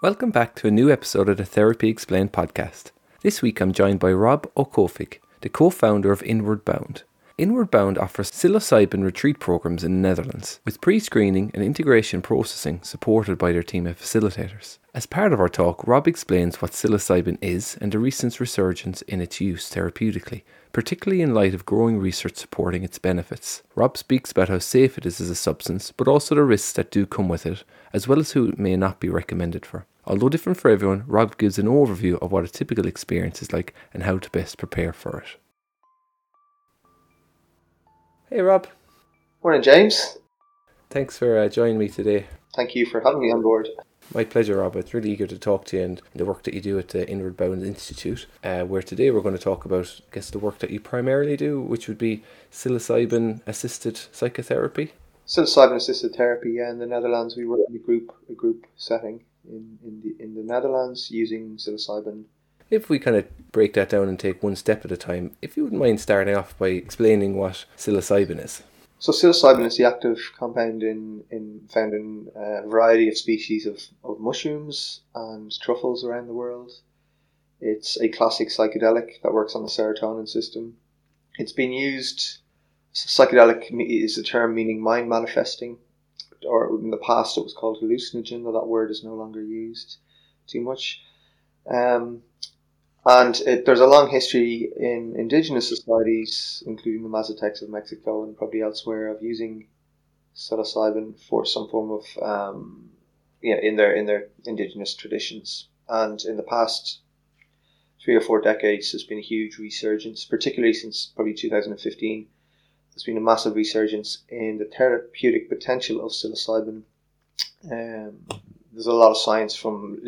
Welcome back to a new episode of the Therapy Explained podcast. This week I'm joined by Rob Okofik, the co-founder of Inward Bound. Inward Bound offers psilocybin retreat programs in the Netherlands, with pre-screening and integration processing supported by their team of facilitators. As part of our talk, Rob explains what psilocybin is and the recent resurgence in its use therapeutically, particularly in light of growing research supporting its benefits. Rob speaks about how safe it is as a substance, but also the risks that do come with it, as well as who it may not be recommended for. Although different for everyone, Rob gives an overview of what a typical experience is like and how to best prepare for it. Hey Rob. Morning James. Thanks for joining me today. Thank you for having me on board. My pleasure, Rob. It's really eager to talk to you and the work that you do at the Inward Bound Institute, where today we're going to talk about, I guess, the work that you primarily do, which would be psilocybin-assisted psychotherapy. Psilocybin-assisted therapy, yeah. In the Netherlands, we work in a group setting in the Netherlands using psilocybin. If we kind of break that down and take one step at a time, if you wouldn't mind starting off by explaining what psilocybin is. So psilocybin is the active compound found in a variety of species of mushrooms and truffles around the world. It's a classic psychedelic that works on the serotonin system. It's been used, psychedelic is a term meaning mind manifesting, or in the past it was called hallucinogen, though that word is no longer used too much. There's a long history in indigenous societies, including the Mazatecs of Mexico and probably elsewhere, of using psilocybin for some form of, in their indigenous traditions. And in the past 3 or 4 decades, there's been a huge resurgence, particularly since probably 2015. There's been a massive resurgence in the therapeutic potential of psilocybin. There's a lot of science from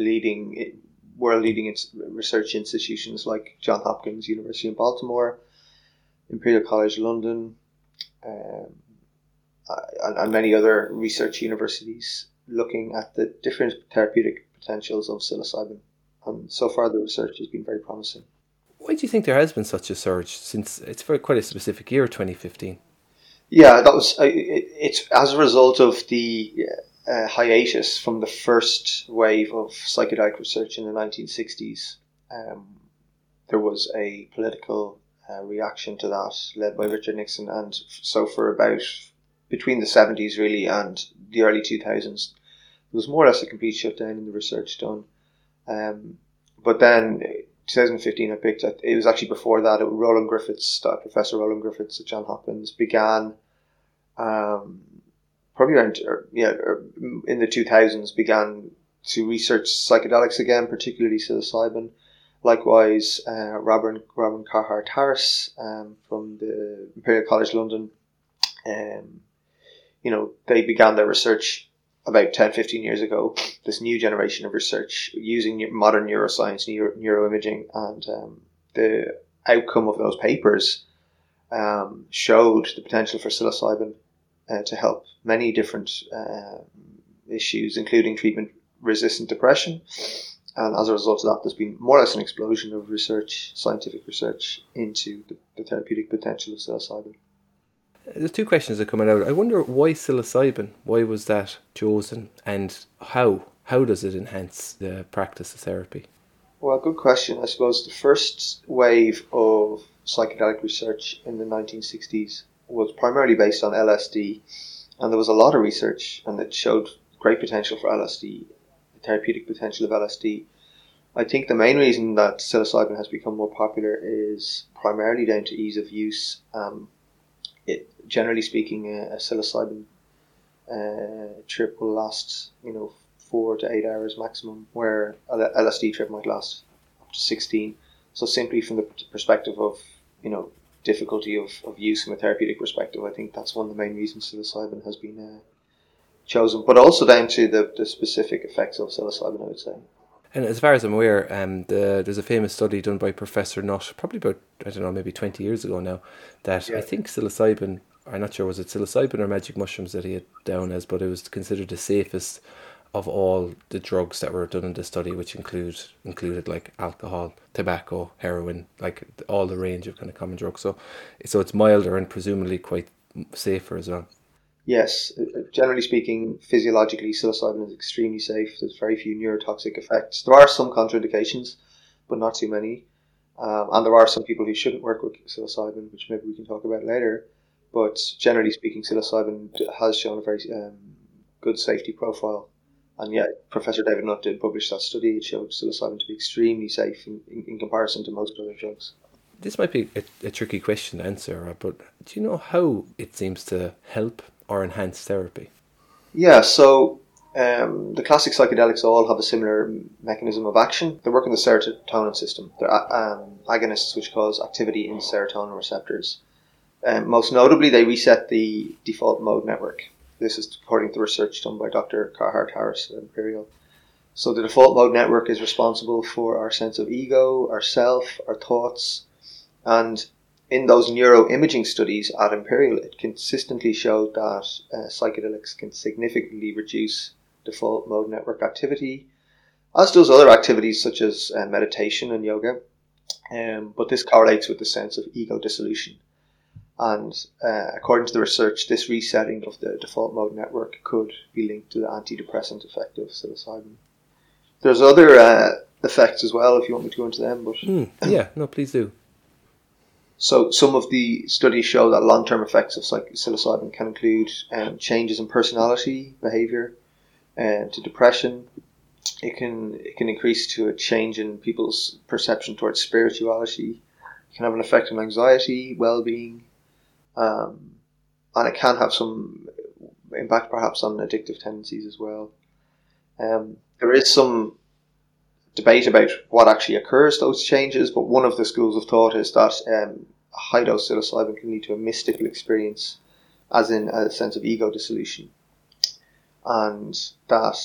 world-leading research institutions like Johns Hopkins University in Baltimore, Imperial College London, and many other research universities looking at the different therapeutic potentials of psilocybin. And so far the research has been very promising. Why do you think there has been such a surge since it's for quite a specific year, 2015? Yeah, that was it's as a result of the hiatus from the first wave of psychedelic research in the 1960s. There was a political reaction to that led by Richard Nixon, and so for about between the 70s really and the early 2000s there was more or less a complete shutdown in the research done, but then 2015 it was actually before that, Roland Griffiths, Professor Roland Griffiths at Johns Hopkins, began probably in the 2000s began to research psychedelics again, particularly psilocybin. Likewise, Robin Carhart-Harris from the Imperial College London, they began their research about 10, 15 years ago, this new generation of research using modern neuroscience, neuroimaging, and the outcome of those papers showed the potential for psilocybin to help many different issues, including treatment-resistant depression. And as a result of that, there's been more or less an explosion of research, scientific research, into the therapeutic potential of psilocybin. There's 2 questions that are coming out. I wonder why psilocybin? Why was that chosen? And how does it enhance the practice of therapy? Well, good question. I suppose the first wave of psychedelic research in the 1960s was primarily based on LSD, and there was a lot of research and it showed great potential for LSD, the therapeutic potential of LSD. I think the main reason that psilocybin has become more popular is primarily down to ease of use. Generally speaking, a psilocybin trip will last 4 to 8 hours maximum, where an LSD trip might last up to 16. So simply from the perspective of difficulty of use from a therapeutic perspective, I think that's one of the main reasons psilocybin has been chosen, but also down to the specific effects of psilocybin, I would say. And as far as I'm aware, there's a famous study done by Professor Nutt, probably about, maybe 20 years ago now, that yeah. I think psilocybin, I'm not sure was it psilocybin or magic mushrooms that he had down as, but it was considered the safest of all the drugs that were done in the study, which included like alcohol, tobacco, heroin, like all the range of kind of common drugs. So it's milder and presumably quite safer as well. Yes, generally speaking, physiologically, psilocybin is extremely safe. There's very few neurotoxic effects. There are some contraindications, but not too many. And there are some people who shouldn't work with psilocybin, which maybe we can talk about later. But generally speaking, psilocybin has shown a very good safety profile. And yeah, Professor David Nutt did publish that study. It showed psilocybin to be extremely safe in comparison to most other drugs. This might be a tricky question to answer, but do you know how it seems to help or enhance therapy? Yeah, so the classic psychedelics all have a similar mechanism of action. They work in the serotonin system. They're agonists which cause activity in serotonin receptors. Most notably, they reset the default mode network. This is according to research done by Dr. Carhart-Harris at Imperial. So the default mode network is responsible for our sense of ego, our self, our thoughts. And in those neuroimaging studies at Imperial, it consistently showed that psychedelics can significantly reduce default mode network activity, as does other activities such as meditation and yoga. But this correlates with the sense of ego dissolution. And according to the research, this resetting of the default mode network could be linked to the antidepressant effect of psilocybin. There's other effects as well, if you want me to go into them. But yeah, no, please do. So some of the studies show that long-term effects of psilocybin can include changes in personality, behavior, to depression. It can increase to a change in people's perception towards spirituality. It can have an effect on anxiety, well-being. And it can have some impact perhaps on addictive tendencies as well. There is some debate about what actually occurs, those changes, but one of the schools of thought is that high-dose psilocybin can lead to a mystical experience, as in a sense of ego dissolution. And that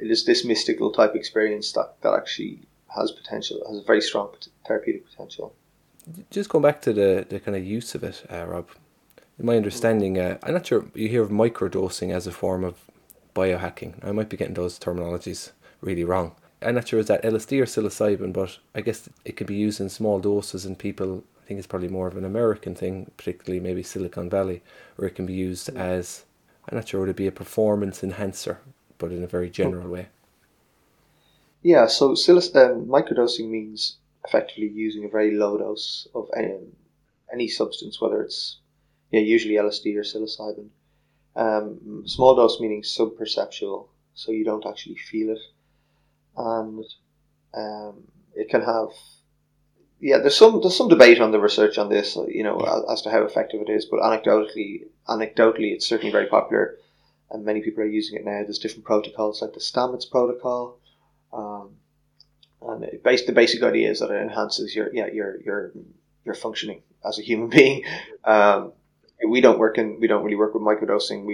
it is this mystical type experience that actually has potential, has a very strong therapeutic potential. Just going back to the kind of use of it, Rob, in my understanding, I'm not sure, you hear of microdosing as a form of biohacking. I might be getting those terminologies really wrong. I'm not sure is that LSD or psilocybin, but I guess it can be used in small doses in people. I think it's probably more of an American thing, particularly maybe Silicon Valley, where it can be used as, I'm not sure, would it be a performance enhancer, but in a very general way? Yeah, so microdosing means effectively using a very low dose of any substance, whether it's usually LSD or psilocybin. Small dose meaning sub-perceptual, so you don't actually feel it. And it can have, there's some debate on the research on this, as to how effective it is. But anecdotally, it's certainly very popular, and many people are using it now. There's different protocols like the Stamets Protocol, and the basic idea is that it enhances your functioning as a human being. We don't really work with microdosing.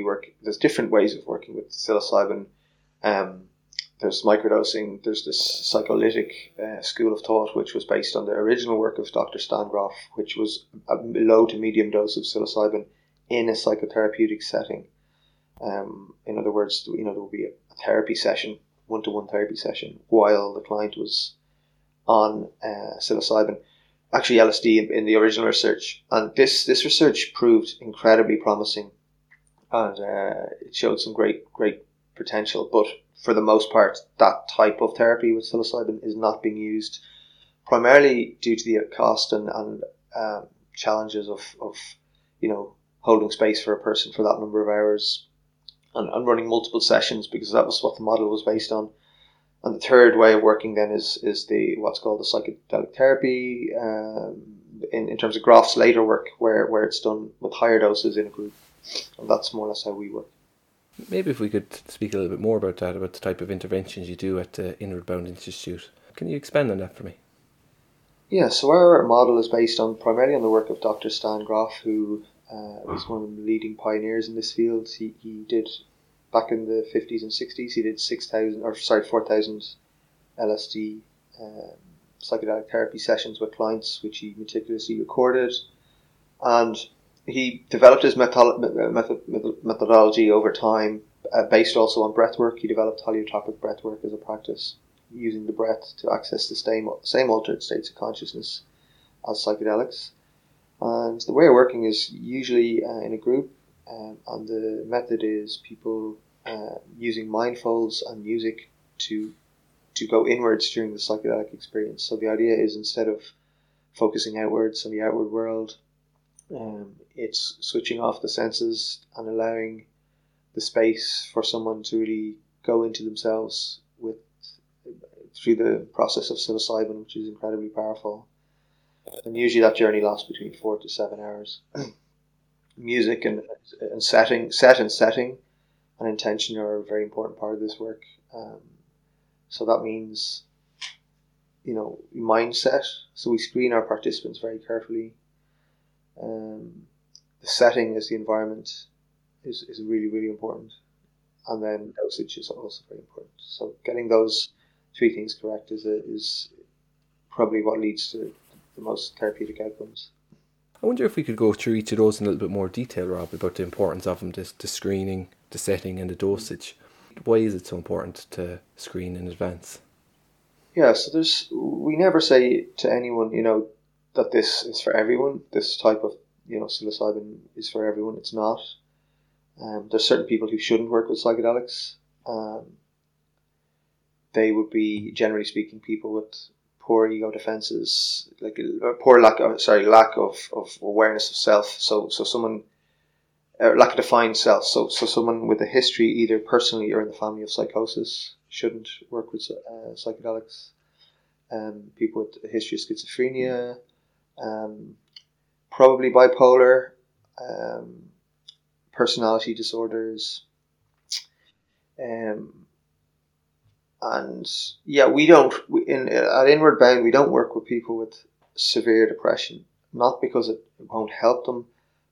There's different ways of working with psilocybin. There's microdosing, there's this psycholytic school of thought, which was based on the original work of Dr. Stan Grof, which was a low to medium dose of psilocybin in a psychotherapeutic setting. In other words, there would be a therapy session, one-to-one therapy session, while the client was on psilocybin, actually LSD in the original research. And this research proved incredibly promising, and it showed some great potential, but for the most part, that type of therapy with psilocybin is not being used, primarily due to the cost and challenges of holding space for a person for that number of hours and running multiple sessions, because that was what the model was based on. And the third way of working then is the what's called the psychedelic therapy, in terms of Grof's later work, where it's done with higher doses in a group. And that's more or less how we work. Maybe if we could speak a little bit more about that, about the type of interventions you do at the Inward Bound Institute. Can you expand on that for me? Yeah, so our model is based primarily on the work of Dr. Stan Grof, who was one of the leading pioneers in this field. He did, back in the 50s and 60s, he did 4,000 LSD psychedelic therapy sessions with clients, which he meticulously recorded. And he developed his methodology over time, based also on breath work. He developed holotropic breath work as a practice, using the breath to access the same altered states of consciousness as psychedelics. And the way of working is usually in a group, on the method is people using mindfulness and music to go inwards during the psychedelic experience. So the idea is, instead of focusing outwards on the outward world, it's switching off the senses and allowing the space for someone to really go into themselves with through the process of psilocybin, which is incredibly powerful. And usually that journey lasts between 4 to 7 hours. Music and setting and intention are a very important part of this work. So that means, mindset. So we screen our participants very carefully. The setting as the environment is really, really important. And then dosage is also very important. So getting those three things correct is probably what leads to the most therapeutic outcomes. I wonder if we could go through each of those in a little bit more detail, Rob, about the importance of them, the screening, the setting and the dosage. Why is it so important to screen in advance? Yeah, so we never say to anyone, that this is for everyone. This type of, psilocybin is for everyone. It's not. There's certain people who shouldn't work with psychedelics. They would be, generally speaking, people with poor ego defenses, like a poor lack of awareness of self. So someone lack of defined self. So someone with a history, either personally or in the family, of psychosis shouldn't work with psychedelics. People with a history of schizophrenia, probably bipolar, personality disorders, and yeah, at Inward Bound, we don't work with people with severe depression, not because it won't help them,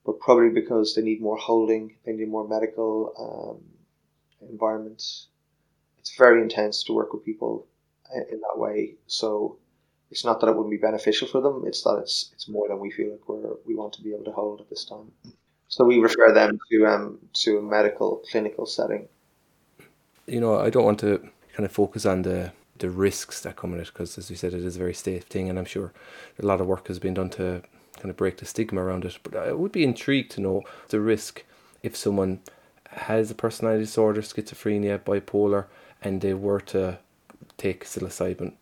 but probably because they need more holding, they need more medical environments. It's very intense to work with people in that way. So it's not that it wouldn't be beneficial for them, it's that it's more than we feel like we want to be able to hold at this time. So we refer them to a medical clinical setting. I don't want to kind of focus on the risks that come in it, because as you said, it is a very safe thing, and I'm sure a lot of work has been done to kind of break the stigma around it. But I would be intrigued to know the risk if someone has a personality disorder, schizophrenia, bipolar, and they were to take psilocybin.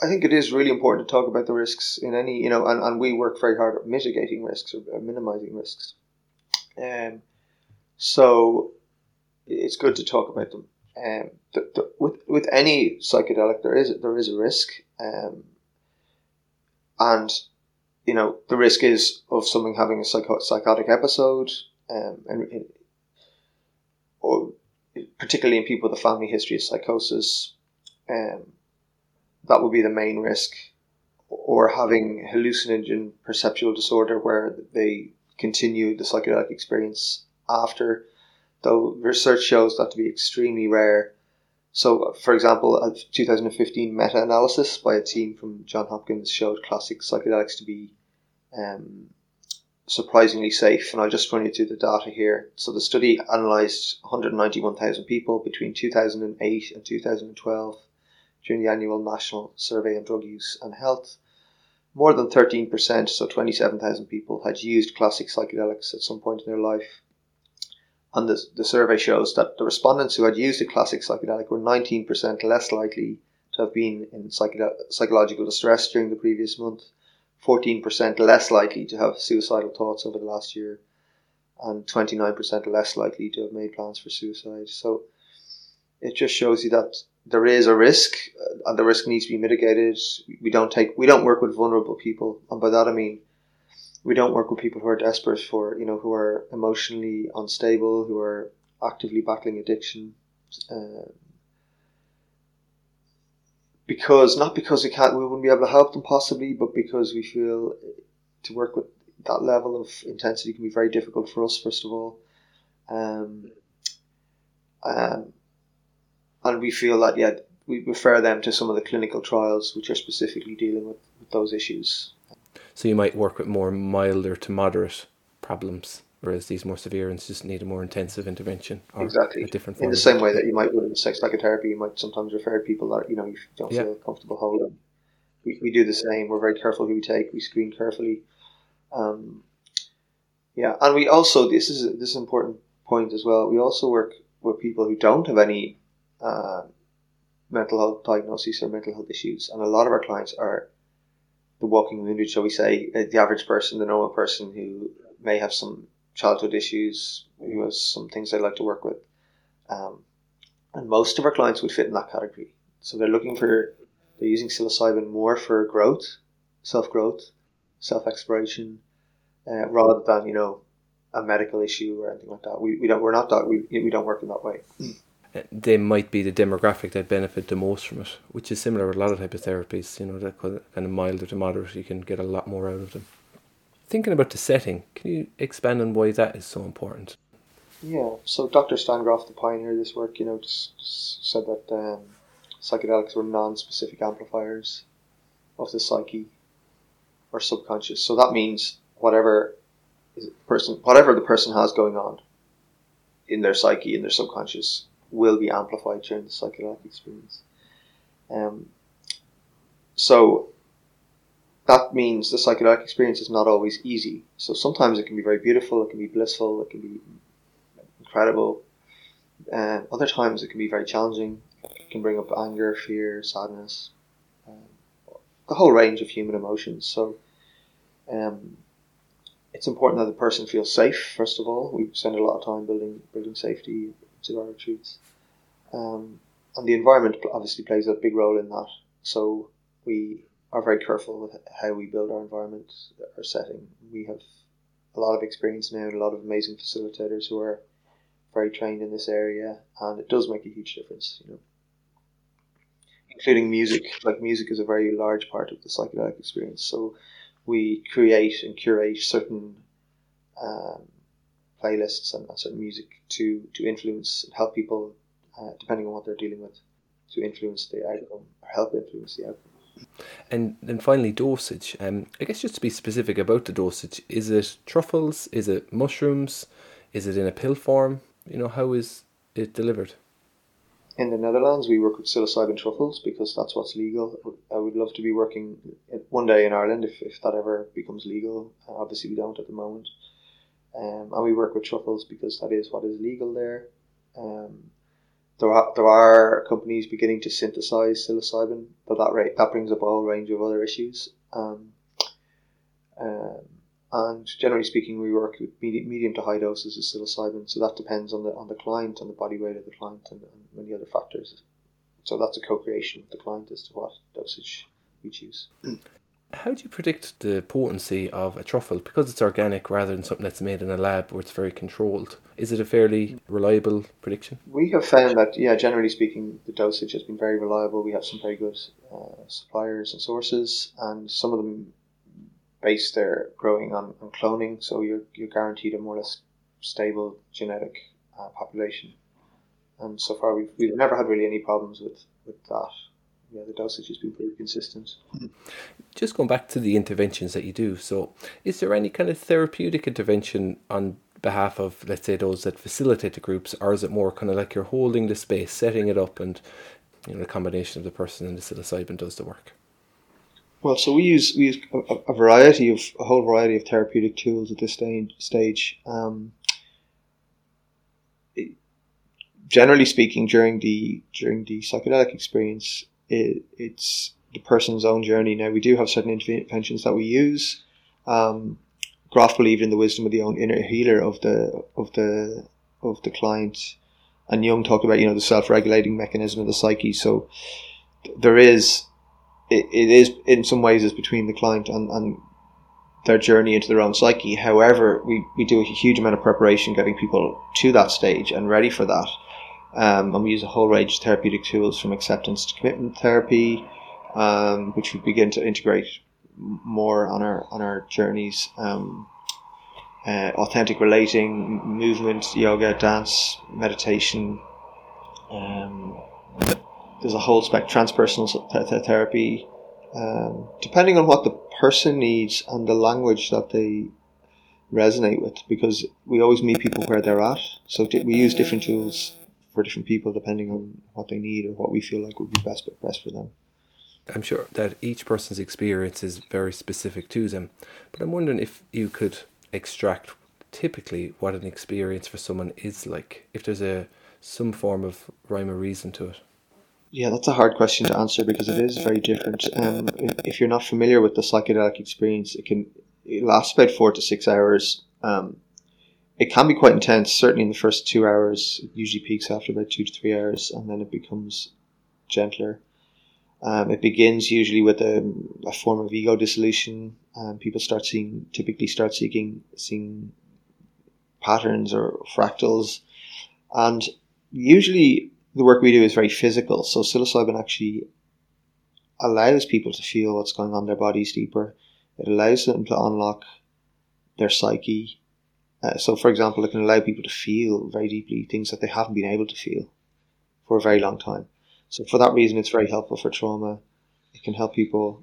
I think it is really important to talk about the risks in any, and we work very hard at mitigating risks or minimizing risks. So it's good to talk about them. With any psychedelic, there is a risk, and the risk is of someone having a psychotic episode, and or particularly in people with a family history of psychosis, that would be the main risk, or having hallucinogen perceptual disorder, where they continue the psychedelic experience after, though research shows that to be extremely rare. So, for example, a 2015 meta-analysis by a team from Johns Hopkins showed classic psychedelics to be surprisingly safe, and I'll just run you through the data here. So the study analysed 191,000 people between 2008 and 2012 during the annual National Survey on Drug Use and Health. More than 13%, so 27,000 people, had used classic psychedelics at some point in their life. And the survey shows that the respondents who had used a classic psychedelic were 19% less likely to have been in psychological distress during the previous month, 14% less likely to have suicidal thoughts over the last year, and 29% less likely to have made plans for suicide. So it just shows you that there is a risk, and the risk needs to be mitigated. We don't work with vulnerable people, and by that I mean we don't work with people who are desperate for, who are emotionally unstable, who are actively battling addiction. Because we wouldn't be able to help them possibly, but because we feel to work with that level of intensity can be very difficult for us, first of all. And we feel that, we refer them to some of the clinical trials which are specifically dealing with those issues. So you might work with more milder to moderate problems, whereas these more severe ones just need a more intensive intervention. Exactly. A different form in the same way that you might with sex psychotherapy, you might sometimes refer to people that, you don't feel comfortable holding. We do the same. We're very careful who we take. We screen carefully. Yeah, and we also, this is an important point as well, we also work with people who don't have any mental health diagnoses or mental health issues, and a lot of our clients are the walking wounded, shall we say, the average person, the normal person who may have some childhood issues, who has some things they like to work with. And most of our clients would fit in that category. So they're using psilocybin more for growth, self-growth, self-exploration, rather than, a medical issue or anything like that. We don't work in that way. They might be the demographic that benefit the most from it, which is similar with a lot of type of therapies, that kind of milder to moderate, you can get a lot more out of them. Thinking about the setting, can you expand on why that is so important? Yeah, so Dr. Stan Grof, the pioneer of this work, just said that psychedelics were non-specific amplifiers of the psyche or subconscious. So that means whatever the person has going on in their psyche, in their subconscious, will be amplified during the psychedelic experience. So that means the psychedelic experience is not always easy. So sometimes it can be very beautiful, it can be blissful, it can be incredible. Other times it can be very challenging. It can bring up anger, fear, sadness, the whole range of human emotions. So it's important that the person feels safe, first of all. We spend a lot of time building safety to our retreats. And the environment obviously plays a big role in that. So we are very careful with how we build our environment, our setting. We have a lot of experience now and a lot of amazing facilitators who are very trained in this area, and it does make a huge difference, Including music. Like, music is a very large part of the psychedelic experience. So we create and curate certain playlists and certain music to influence and help people, depending on what they're dealing with, to influence the outcome or help influence the outcome. And then finally, dosage. I guess just to be specific about the dosage, is it truffles? Is it mushrooms? Is it in a pill form? How is it delivered? In the Netherlands, we work with psilocybin truffles because that's what's legal. I would love to be working one day in Ireland if that ever becomes legal. Obviously, we don't at the moment. And we work with truffles because that is what is legal there. There are companies beginning to synthesize psilocybin, but that brings up a whole range of other issues. And generally speaking, we work with medium to high doses of psilocybin, so that depends on the client, on the body weight of the client, and many other factors. So that's a co-creation with the client as to what dosage we choose. How do you predict the potency of a truffle? Because it's organic rather than something that's made in a lab where it's very controlled. Is it a fairly reliable prediction? We have found that, generally speaking, the dosage has been very reliable. We have some very good suppliers and sources, and some of them base their growing on cloning, so you're guaranteed a more or less stable genetic population. And so far, we've never had really any problems with that. Yeah, the dosage has been pretty consistent. Just going back to the interventions that you do, so is there any kind of therapeutic intervention on behalf of, let's say, those that facilitate the groups, or is it more kind of like you're holding the space, setting it up, and the combination of the person and the psilocybin does the work? Well, so we use a whole variety of therapeutic tools at this stage. Generally speaking, during the psychedelic experience, It's the person's own journey. Now, we do have certain interventions that we use. Grof believed in the wisdom of the own inner healer of the client, and Jung talked about the self-regulating mechanism of the psyche. So there is it is in some ways is between the client and their journey into their own psyche. However, we do a huge amount of preparation getting people to that stage and ready for that. And we use a whole range of therapeutic tools from acceptance to commitment therapy, which we begin to integrate more on our journeys. Authentic relating, movement, yoga, dance, meditation. There's a whole spectrum, transpersonal therapy. Depending on what the person needs and the language that they resonate with, because we always meet people where they're at. So we use different tools for different people depending on what they need or what we feel like would be best for them. I'm sure that each person's experience is very specific to them, but I'm wondering if you could extract typically what an experience for someone is like, if there's some form of rhyme or reason to it? Yeah, that's a hard question to answer because it is very different. If you're not familiar with the psychedelic experience, it lasts about 4 to 6 hours. It can be quite intense, certainly in the first 2 hours. It usually peaks after about 2 to 3 hours, and then it becomes gentler. It begins usually with a form of ego dissolution. People typically start seeing patterns or fractals. And usually the work we do is very physical. So psilocybin actually allows people to feel what's going on in their bodies deeper. It allows them to unlock their psyche. So, for example, it can allow people to feel very deeply things that they haven't been able to feel for a very long time. So for that reason, it's very helpful for trauma. It can help people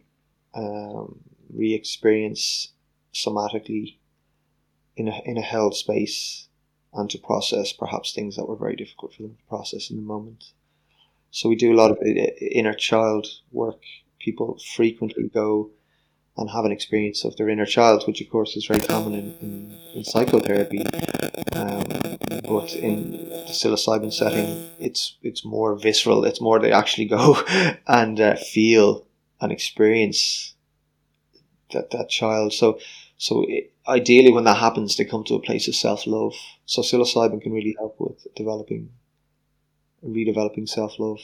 re-experience somatically in a held space and to process perhaps things that were very difficult for them to process in the moment. So we do a lot of inner child work. People frequently go and have an experience of their inner child, which of course is very common in psychotherapy. But in the psilocybin setting, it's more visceral. It's more they actually go and feel and experience that child. So ideally when that happens, they come to a place of self-love. So psilocybin can really help with redeveloping self-love.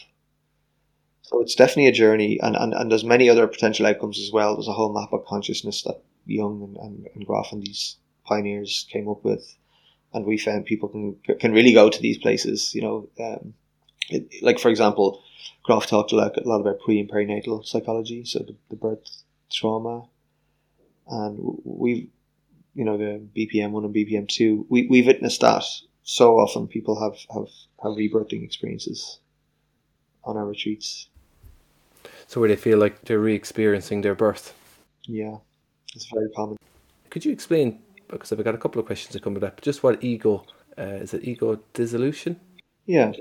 So it's definitely a journey, and there's many other potential outcomes as well. There's a whole map of consciousness that Jung and Grof and these pioneers came up with, and we found people can really go to these places. Like for example, Grof talked a lot about pre and perinatal psychology, so the birth trauma, and the BPM 1 and BPM 2. We witnessed that so often. People have rebirthing experiences on our retreats. So where they feel like they're re-experiencing their birth. Yeah, it's very common. Could you explain, because I've got a couple of questions to come with that, but just what ego, is it ego dissolution? Yeah,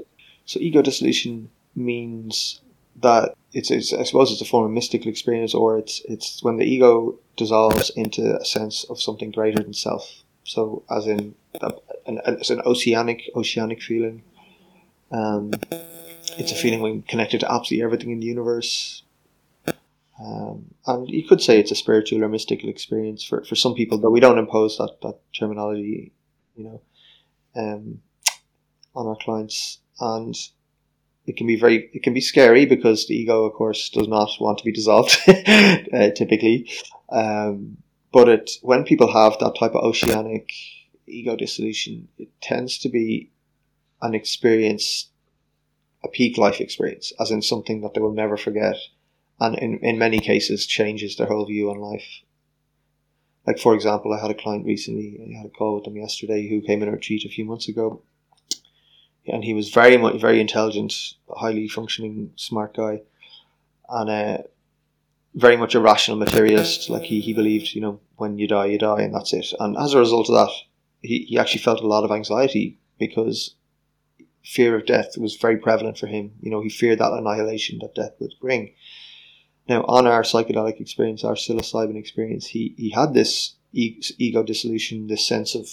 so ego dissolution means that it's I suppose it's a form of mystical experience, or it's when the ego dissolves into a sense of something greater than self. So as in, it's an oceanic feeling. It's a feeling when connected to absolutely everything in the universe. And you could say it's a spiritual or mystical experience for some people, but we don't impose that terminology, on our clients. And it can be scary because the ego, of course, does not want to be dissolved, typically. But when people have that type of oceanic ego dissolution, it tends to be an experience, a peak life experience, as in something that they will never forget, and in many cases changes their whole view on life. Like, for example, I had a client recently, I had a call with him yesterday, who came in a retreat a few months ago, and he was very intelligent, highly functioning, smart guy, and very much a rational materialist. Like he believed, when you die, and that's it. And as a result of that, he actually felt a lot of anxiety because fear of death was very prevalent for him. He feared that annihilation that death would bring. Now, on our psychedelic experience, our psilocybin experience, he had this ego dissolution, this sense of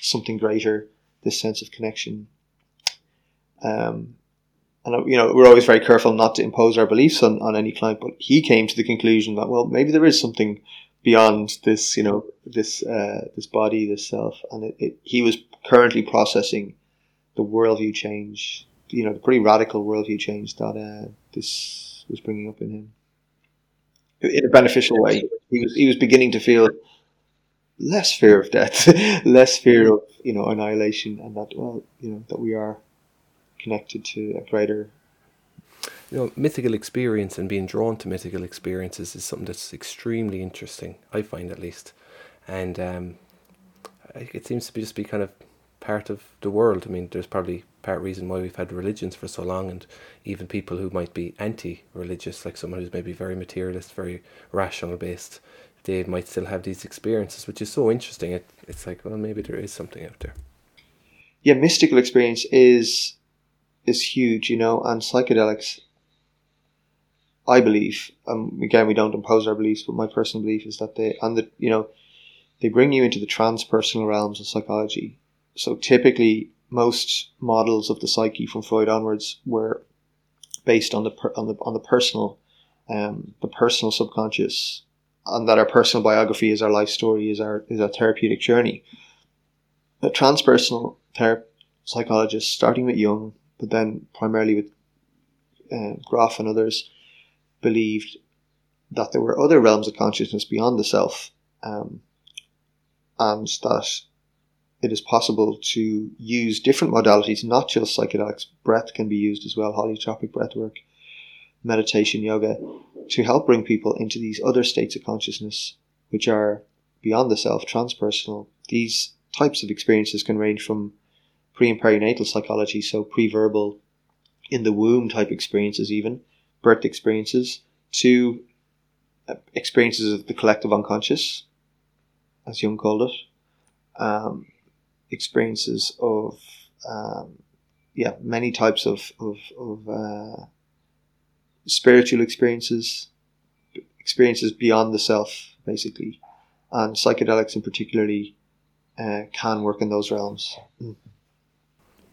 something greater, this sense of connection. And, we're always very careful not to impose our beliefs on any client, but he came to the conclusion that, well, maybe there is something beyond this, this body, this self. And he was currently processing the worldview change, the pretty radical worldview change that this was bringing up in him, in a beneficial way. He was beginning to feel less fear of death, less fear of annihilation, and that that we are connected to a greater. Mythical experience and being drawn to mythical experiences is something that's extremely interesting, I find at least, and it seems to be kind of part of the world. I mean, there's probably part reason why we've had religions for so long, and even people who might be anti-religious, like someone who's maybe very materialist, very rational based, they might still have these experiences, which is so interesting. It's like, well, maybe there is something out there. Yeah, mystical experience is huge, and psychedelics, I believe, again, we don't impose our beliefs, but my personal belief is that they, and that, they bring you into the transpersonal realms of psychology. So typically, most models of the psyche from Freud onwards were based on the personal subconscious, and that our personal biography is our life story, is our therapeutic journey. The transpersonal psychologists, starting with Jung, but then primarily with Grof and others, believed that there were other realms of consciousness beyond the self, and that it is possible to use different modalities, not just psychedelics. Breath can be used as well, holotropic breath work, meditation, yoga, to help bring people into these other states of consciousness, which are beyond the self, transpersonal. These types of experiences can range from pre and perinatal psychology, so pre-verbal, in the womb type experiences, even birth experiences, to experiences of the collective unconscious, as Jung called it, experiences of many types of spiritual experiences beyond the self, basically, and psychedelics in particularly can work in those realms.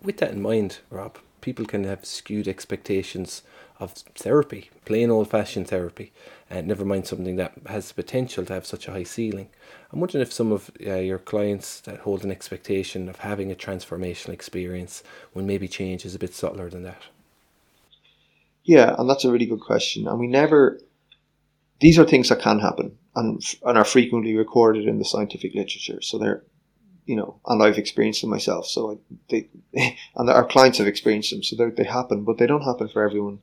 With that in mind, Rob, people can have skewed expectations of therapy, plain old-fashioned therapy, and never mind something that has the potential to have such a high ceiling. I'm wondering if some of your clients that hold an expectation of having a transformational experience, when maybe change is a bit subtler than that. Yeah, and that's a really good question. And these are things that can happen and are frequently recorded in the scientific literature. So they're, and I've experienced them myself. So and our clients have experienced them. So they happen, but they don't happen for everyone.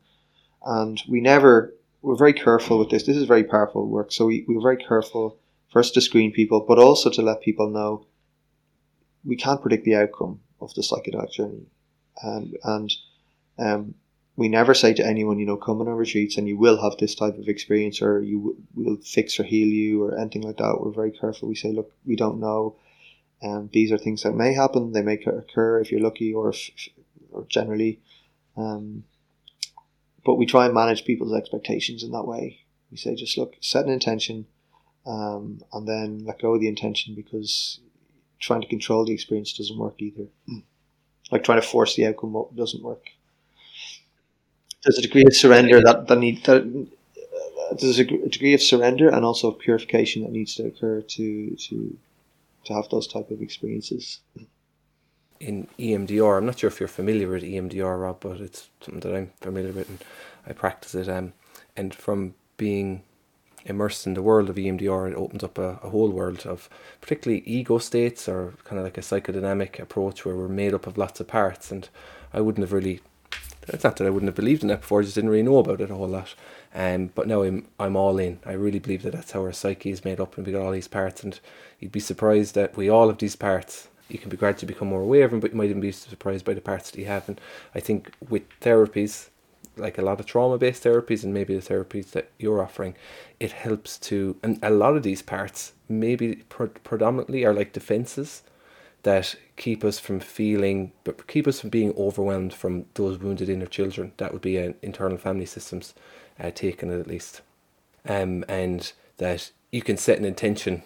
And we're very careful with this. This is very powerful work. So we're very careful first to screen people, but also to let people know we can't predict the outcome of the psychedelic journey. And we never say to anyone, come on our retreats and you will have this type of experience, or we'll fix or heal you or anything like that. We're very careful. We say, look, we don't know. These are things that may happen. They may occur if you're lucky or generally. But we try and manage people's expectations in that way. We say, just look, set an intention, and then let go of the intention, because trying to control the experience doesn't work either. Like trying to force the outcome doesn't work. There's a degree of surrender and also of purification that needs to occur to have those type of experiences. In EMDR, I'm not sure if you're familiar with EMDR, Rob, but it's something that I'm familiar with and I practice it. And from being immersed in the world of EMDR, it opens up a whole world of particularly ego states, or kind of like a psychodynamic approach where we're made up of lots of parts. And it's not that I wouldn't have believed in that before, I just didn't really know about it a whole lot. But now I'm all in. I really believe that's how our psyche is made up, and we got all these parts, and you'd be surprised that we all have these parts. You can gradually become more aware of them, but you might even be surprised by the parts that you have. And I think with therapies, like a lot of trauma-based therapies and maybe the therapies that you're offering, it helps to, and a lot of these parts maybe predominantly are like defenses that keep us from being overwhelmed from those wounded inner children. That would be an internal family systems taken at least. And that you can set an intention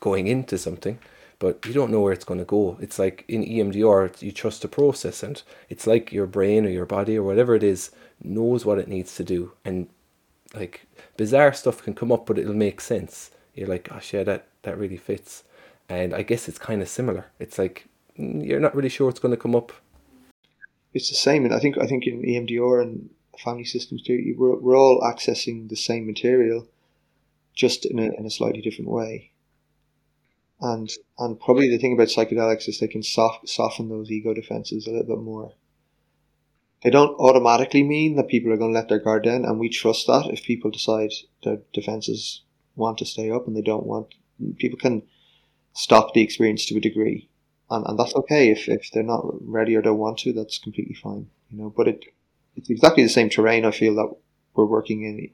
going into something, but you don't know where it's going to go. It's like in EMDR, you trust the process, and it's like your brain or your body or whatever it is knows what it needs to do. And like bizarre stuff can come up, but it'll make sense. You're like, gosh, yeah, that really fits. And I guess it's kind of similar. It's like you're not really sure what's going to come up. It's the same, and I think in EMDR and family systems too, we're all accessing the same material, just in a slightly different way. And probably the thing about psychedelics is they can soften those ego defenses a little bit more. They don't automatically mean that people are going to let their guard down, and we trust that if people decide their defenses want to stay up and they don't want, people can stop the experience to a degree, and that's okay if they're not ready or don't want to. That's completely fine, But it's exactly the same terrain. I feel that we're working in,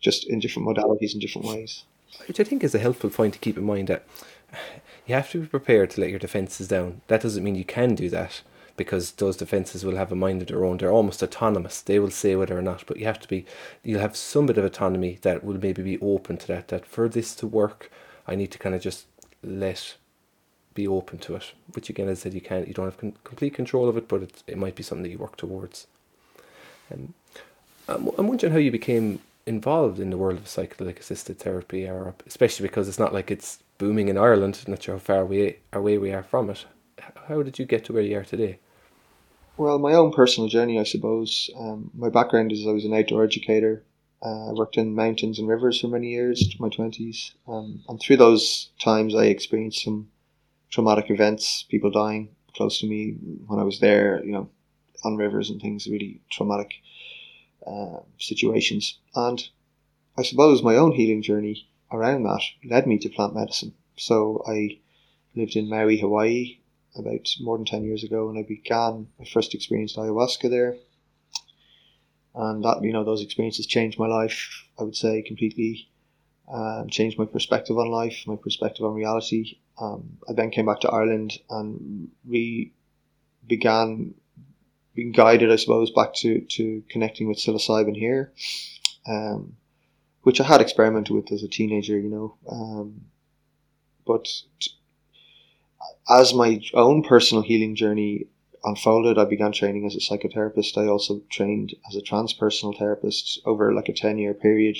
just in different modalities and different ways. Which I think is a helpful point to keep in mind, that you have to be prepared to let your defences down. That doesn't mean you can do that, because those defences will have a mind of their own. They're almost autonomous. They will say whether or not, but you'll have some bit of autonomy that will maybe be open to that. That for this to work, I need to kind of just let be open to it. Which again, as I said, you don't have complete control of it, but it might be something that you work towards. I'm wondering how you became involved in the world of psychedelic assisted therapy, or especially because it's not like it's booming in Ireland. I'm not sure how far away we are from it. How did you get to where you are today? Well, my own personal journey, I suppose. My background is I was an outdoor educator. I worked in mountains and rivers for many years, to my 20s. And through those times, I experienced some traumatic events, people dying close to me when I was there, on rivers and things, really traumatic situations. And I suppose my own healing journey around that led me to plant medicine. So I lived in Maui, Hawaii, about more than 10 years ago, and I began, I first experienced ayahuasca there. And that, those experiences changed my life, I would say, completely. Changed my perspective on life, my perspective on reality. I then came back to Ireland and began being guided, I suppose, back to connecting with psilocybin here, which I had experimented with as a teenager, as my own personal healing journey unfolded, I began training as a psychotherapist. I also trained as a transpersonal therapist over like a 10-year period.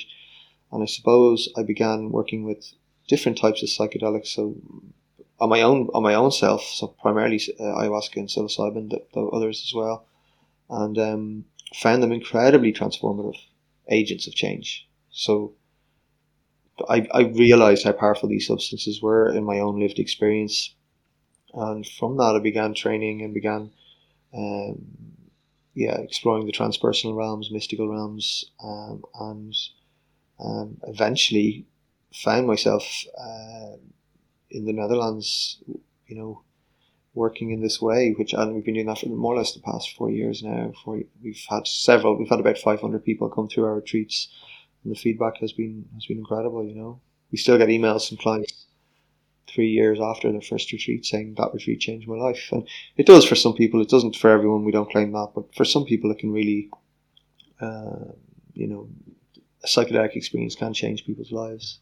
And I suppose I began working with different types of psychedelics. So on my own self, so primarily ayahuasca and psilocybin, though others as well, and found them incredibly transformative agents of change. So I realized how powerful these substances were in my own lived experience. And from that, I began training and began exploring the transpersonal realms, mystical realms, and eventually found myself in the Netherlands, working in this way, and we've been doing that for more or less the past 4 years now. We've had about 500 people come through our retreats, and the feedback has been incredible, We still get emails from clients 3 years after their first retreat saying that retreat changed my life. And it does for some people. It doesn't for everyone. We don't claim that. But for some people, it can really, a psychedelic experience can change people's lives.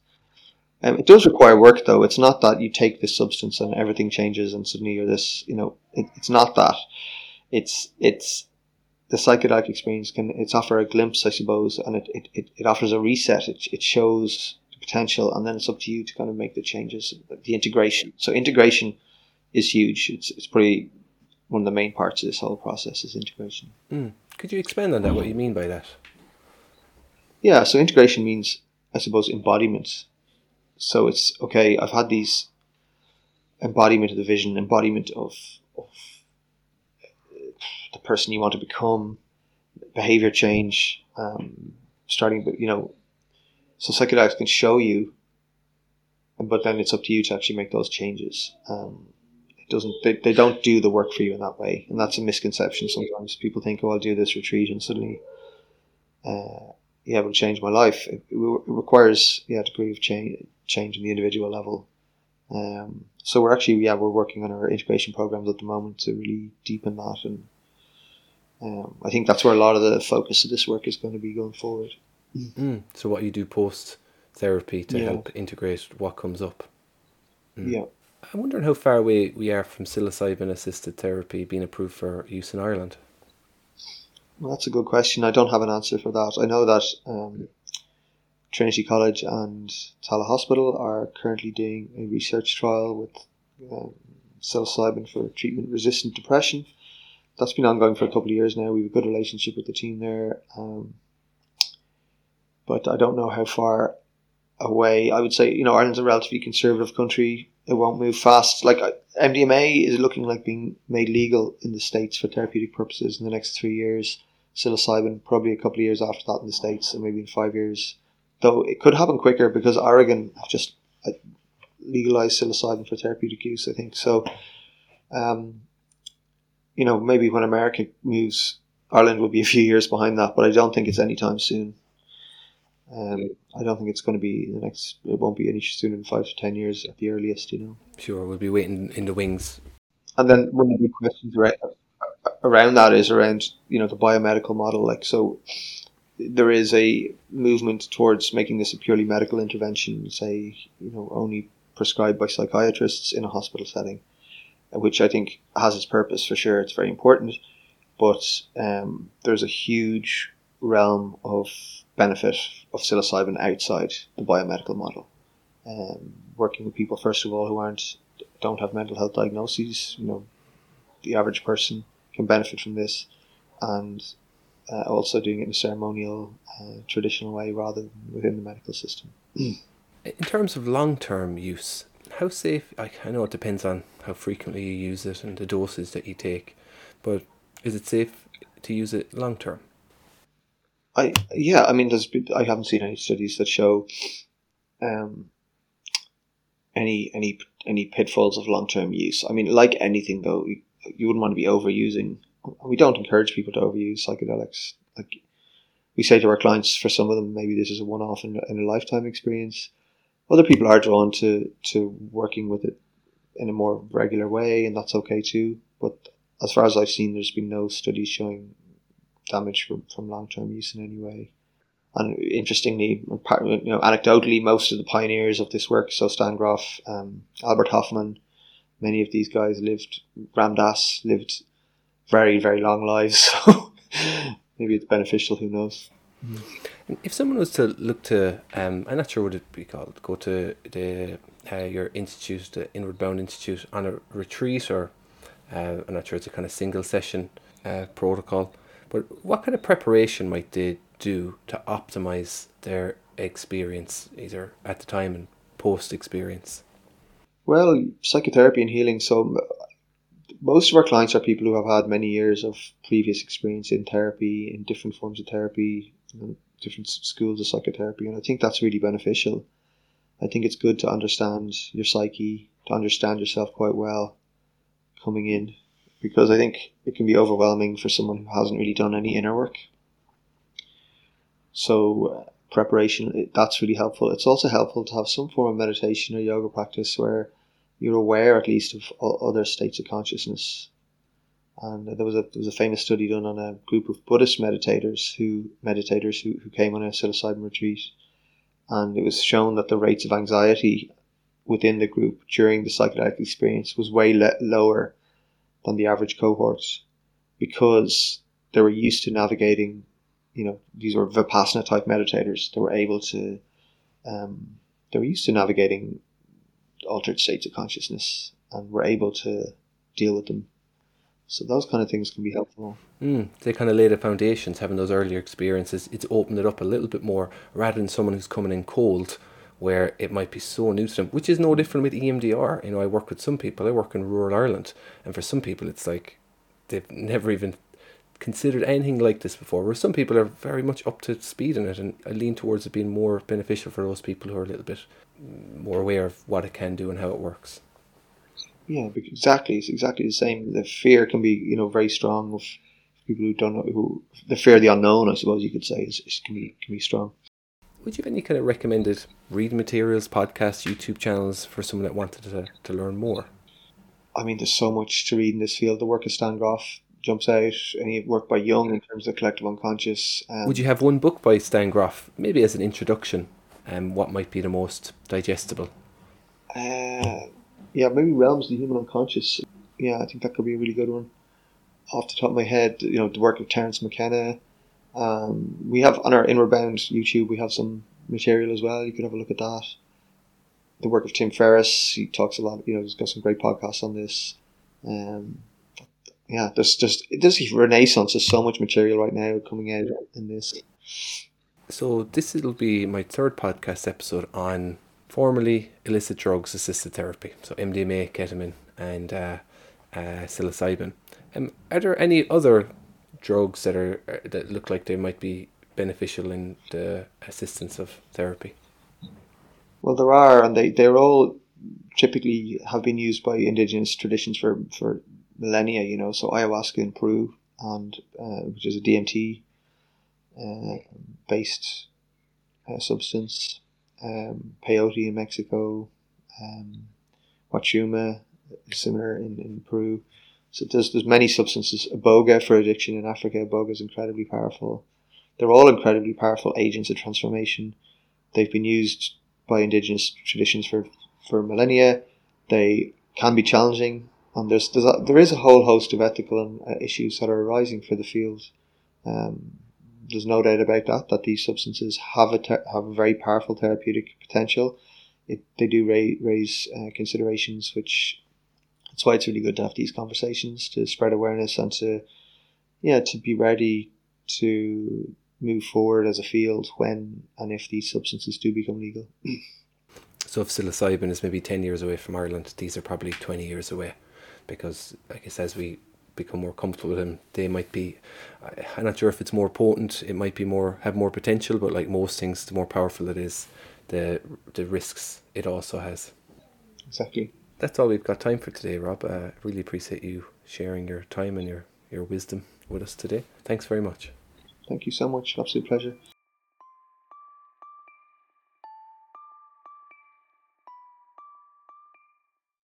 It does require work, though. It's not that you take this substance and everything changes and suddenly you're this, it's not that. It's the psychedelic experience it's offer a glimpse, I suppose, and it offers a reset. It shows potential, and then it's up to you to kind of make the changes, the integration. So integration is huge. It's probably one of the main parts of this whole process is integration. Could you expand on that, what you mean by that? Yeah, so integration means, I suppose, embodiment. So it's, okay, I've had these embodiment of the vision, embodiment of the person you want to become, behavior change, so psychedelics can show you, but then it's up to you to actually make those changes. They don't do the work for you in that way, and that's a misconception sometimes. People think, I'll do this retreat and suddenly it'll change my life. It requires a degree of change in the individual level. So we're actually we're working on our integration programs at the moment to really deepen that, and I think that's where a lot of the focus of this work is going to be going forward. Mm-hmm. So what you do post therapy to help integrate what comes up. I'm wondering how far away we are from psilocybin assisted therapy being approved for use in Ireland. Well, that's a good question. I don't have an answer for that. I know that Trinity College and Tallaght Hospital are currently doing a research trial with psilocybin for treatment resistant depression. That's been ongoing for a couple of years now. We have a good relationship with the team there. But I don't know how far away. I would say, Ireland's a relatively conservative country. It won't move fast. Like MDMA is looking like being made legal in the States for therapeutic purposes in the next 3 years. Psilocybin probably a couple of years after that in the States, and maybe in 5 years. Though it could happen quicker because Oregon have just legalized psilocybin for therapeutic use, I think. So, maybe when America moves, Ireland will be a few years behind that, but I don't think it's anytime soon. I don't think it's going to be it won't be any sooner than 5 to 10 years at the earliest, Sure, we'll be waiting in the wings. And then one of the big questions around that is around, the biomedical model. So there is a movement towards making this a purely medical intervention, say, only prescribed by psychiatrists in a hospital setting, which I think has its purpose for sure. It's very important, but there's a huge realm of benefit of psilocybin outside the biomedical model. Working with people, first of all, who don't have mental health diagnoses, the average person can benefit from this, and also doing it in a ceremonial, traditional way rather than within the medical system. In terms of long-term use, how safe, I know it depends on how frequently you use it and the doses that you take, but is it safe to use it long-term? I haven't seen any studies that show any pitfalls of long-term use. I mean, like anything though, you wouldn't want to be overusing. We don't encourage people to overuse psychedelics. Like we say to our clients, for some of them, maybe this is a one-off in a lifetime experience. Other people are drawn to working with it in a more regular way, and that's okay too. But as far as I've seen, there's been no studies showing damage from long-term use in any way. And interestingly, anecdotally, most of the pioneers of this work, so Stan Grof, Albert Hofmann, many of these guys Ram Das lived very, very long lives. So maybe it's beneficial, who knows. And if someone was to look to, I'm not sure what it'd be called, go to your institute, the Inward Bound Institute, on a retreat or, I'm not sure, it's a kind of single session protocol, but what kind of preparation might they do to optimize their experience, either at the time and post experience? Well, psychotherapy and healing. So most of our clients are people who have had many years of previous experience in therapy, in different forms of therapy, different schools of psychotherapy. And I think that's really beneficial. I think it's good to understand your psyche, to understand yourself quite well coming in, because I think it can be overwhelming for someone who hasn't really done any inner work. So preparation, that's really helpful. It's also helpful to have some form of meditation or yoga practice where you're aware at least of other states of consciousness. And there was a famous study done on a group of Buddhist meditators who came on a psilocybin retreat, and it was shown that the rates of anxiety within the group during the psychedelic experience was way lower than the average cohort, because they were used to navigating. These were Vipassana type meditators. They were able to, they were used to navigating altered states of consciousness and were able to deal with them. So those kind of things can be helpful. They kind of lay the foundations, having those earlier experiences. It's opened it up a little bit more, rather than someone who's coming in cold, where it might be so new to them, which is no different with EMDR. I work with some people, I work in rural Ireland, and for some people it's like they've never even considered anything like this before, where some people are very much up to speed in it, and I lean towards it being more beneficial for those people who are a little bit more aware of what it can do and how it works. Yeah, exactly. It's exactly the same. The fear can be, very strong of people who don't know, the fear of the unknown, I suppose you could say, can be strong. Would you have any kind of recommended reading materials, podcasts, YouTube channels for someone that wanted to learn more? There's so much to read in this field. The work of Stan Grof jumps out, any work by Jung in terms of collective unconscious. Would you have one book by Stan Grof, maybe as an introduction, and what might be the most digestible? Maybe Realms of the Human Unconscious. Yeah, I think that could be a really good one. Off the top of my head, the work of Terence McKenna. We have on our Inward Bound YouTube, we have some material as well. You could have a look at that. The work of Tim Ferriss, he talks a lot, he's got some great podcasts on this. Yeah, there's a renaissance. There's so much material right now coming out in this. So it'll be my third podcast episode on formerly illicit drugs assisted therapy. So MDMA, ketamine, and psilocybin. Are there any other drugs that look like they might be beneficial in the assistance of therapy? Well, there are, and they're all typically have been used by indigenous traditions for millennia, so ayahuasca in Peru, and which is a DMT based substance, peyote in Mexico, huachuma similar in Peru. So there's many substances. Iboga for addiction in Africa. Iboga is incredibly powerful. They're all incredibly powerful agents of transformation. They've been used by indigenous traditions for for millennia. They can be challenging, and there is a whole host of ethical and issues that are arising for the field. There's no doubt about that these substances have a very powerful therapeutic potential. They do raise considerations, which that's why it's really good to have these conversations, to spread awareness and to be ready to move forward as a field when and if these substances do become legal. So if psilocybin is maybe 10 years away from Ireland, these are probably 20 years away, because like I says, we become more comfortable with them. They might be, I'm not sure if it's more potent, it might be have more potential, but like most things, the more powerful it is, the risks it also has. Exactly. That's all we've got time for today, Rob. I really appreciate you sharing your time and your wisdom with us today. Thanks very much. Thank you so much. Absolute pleasure.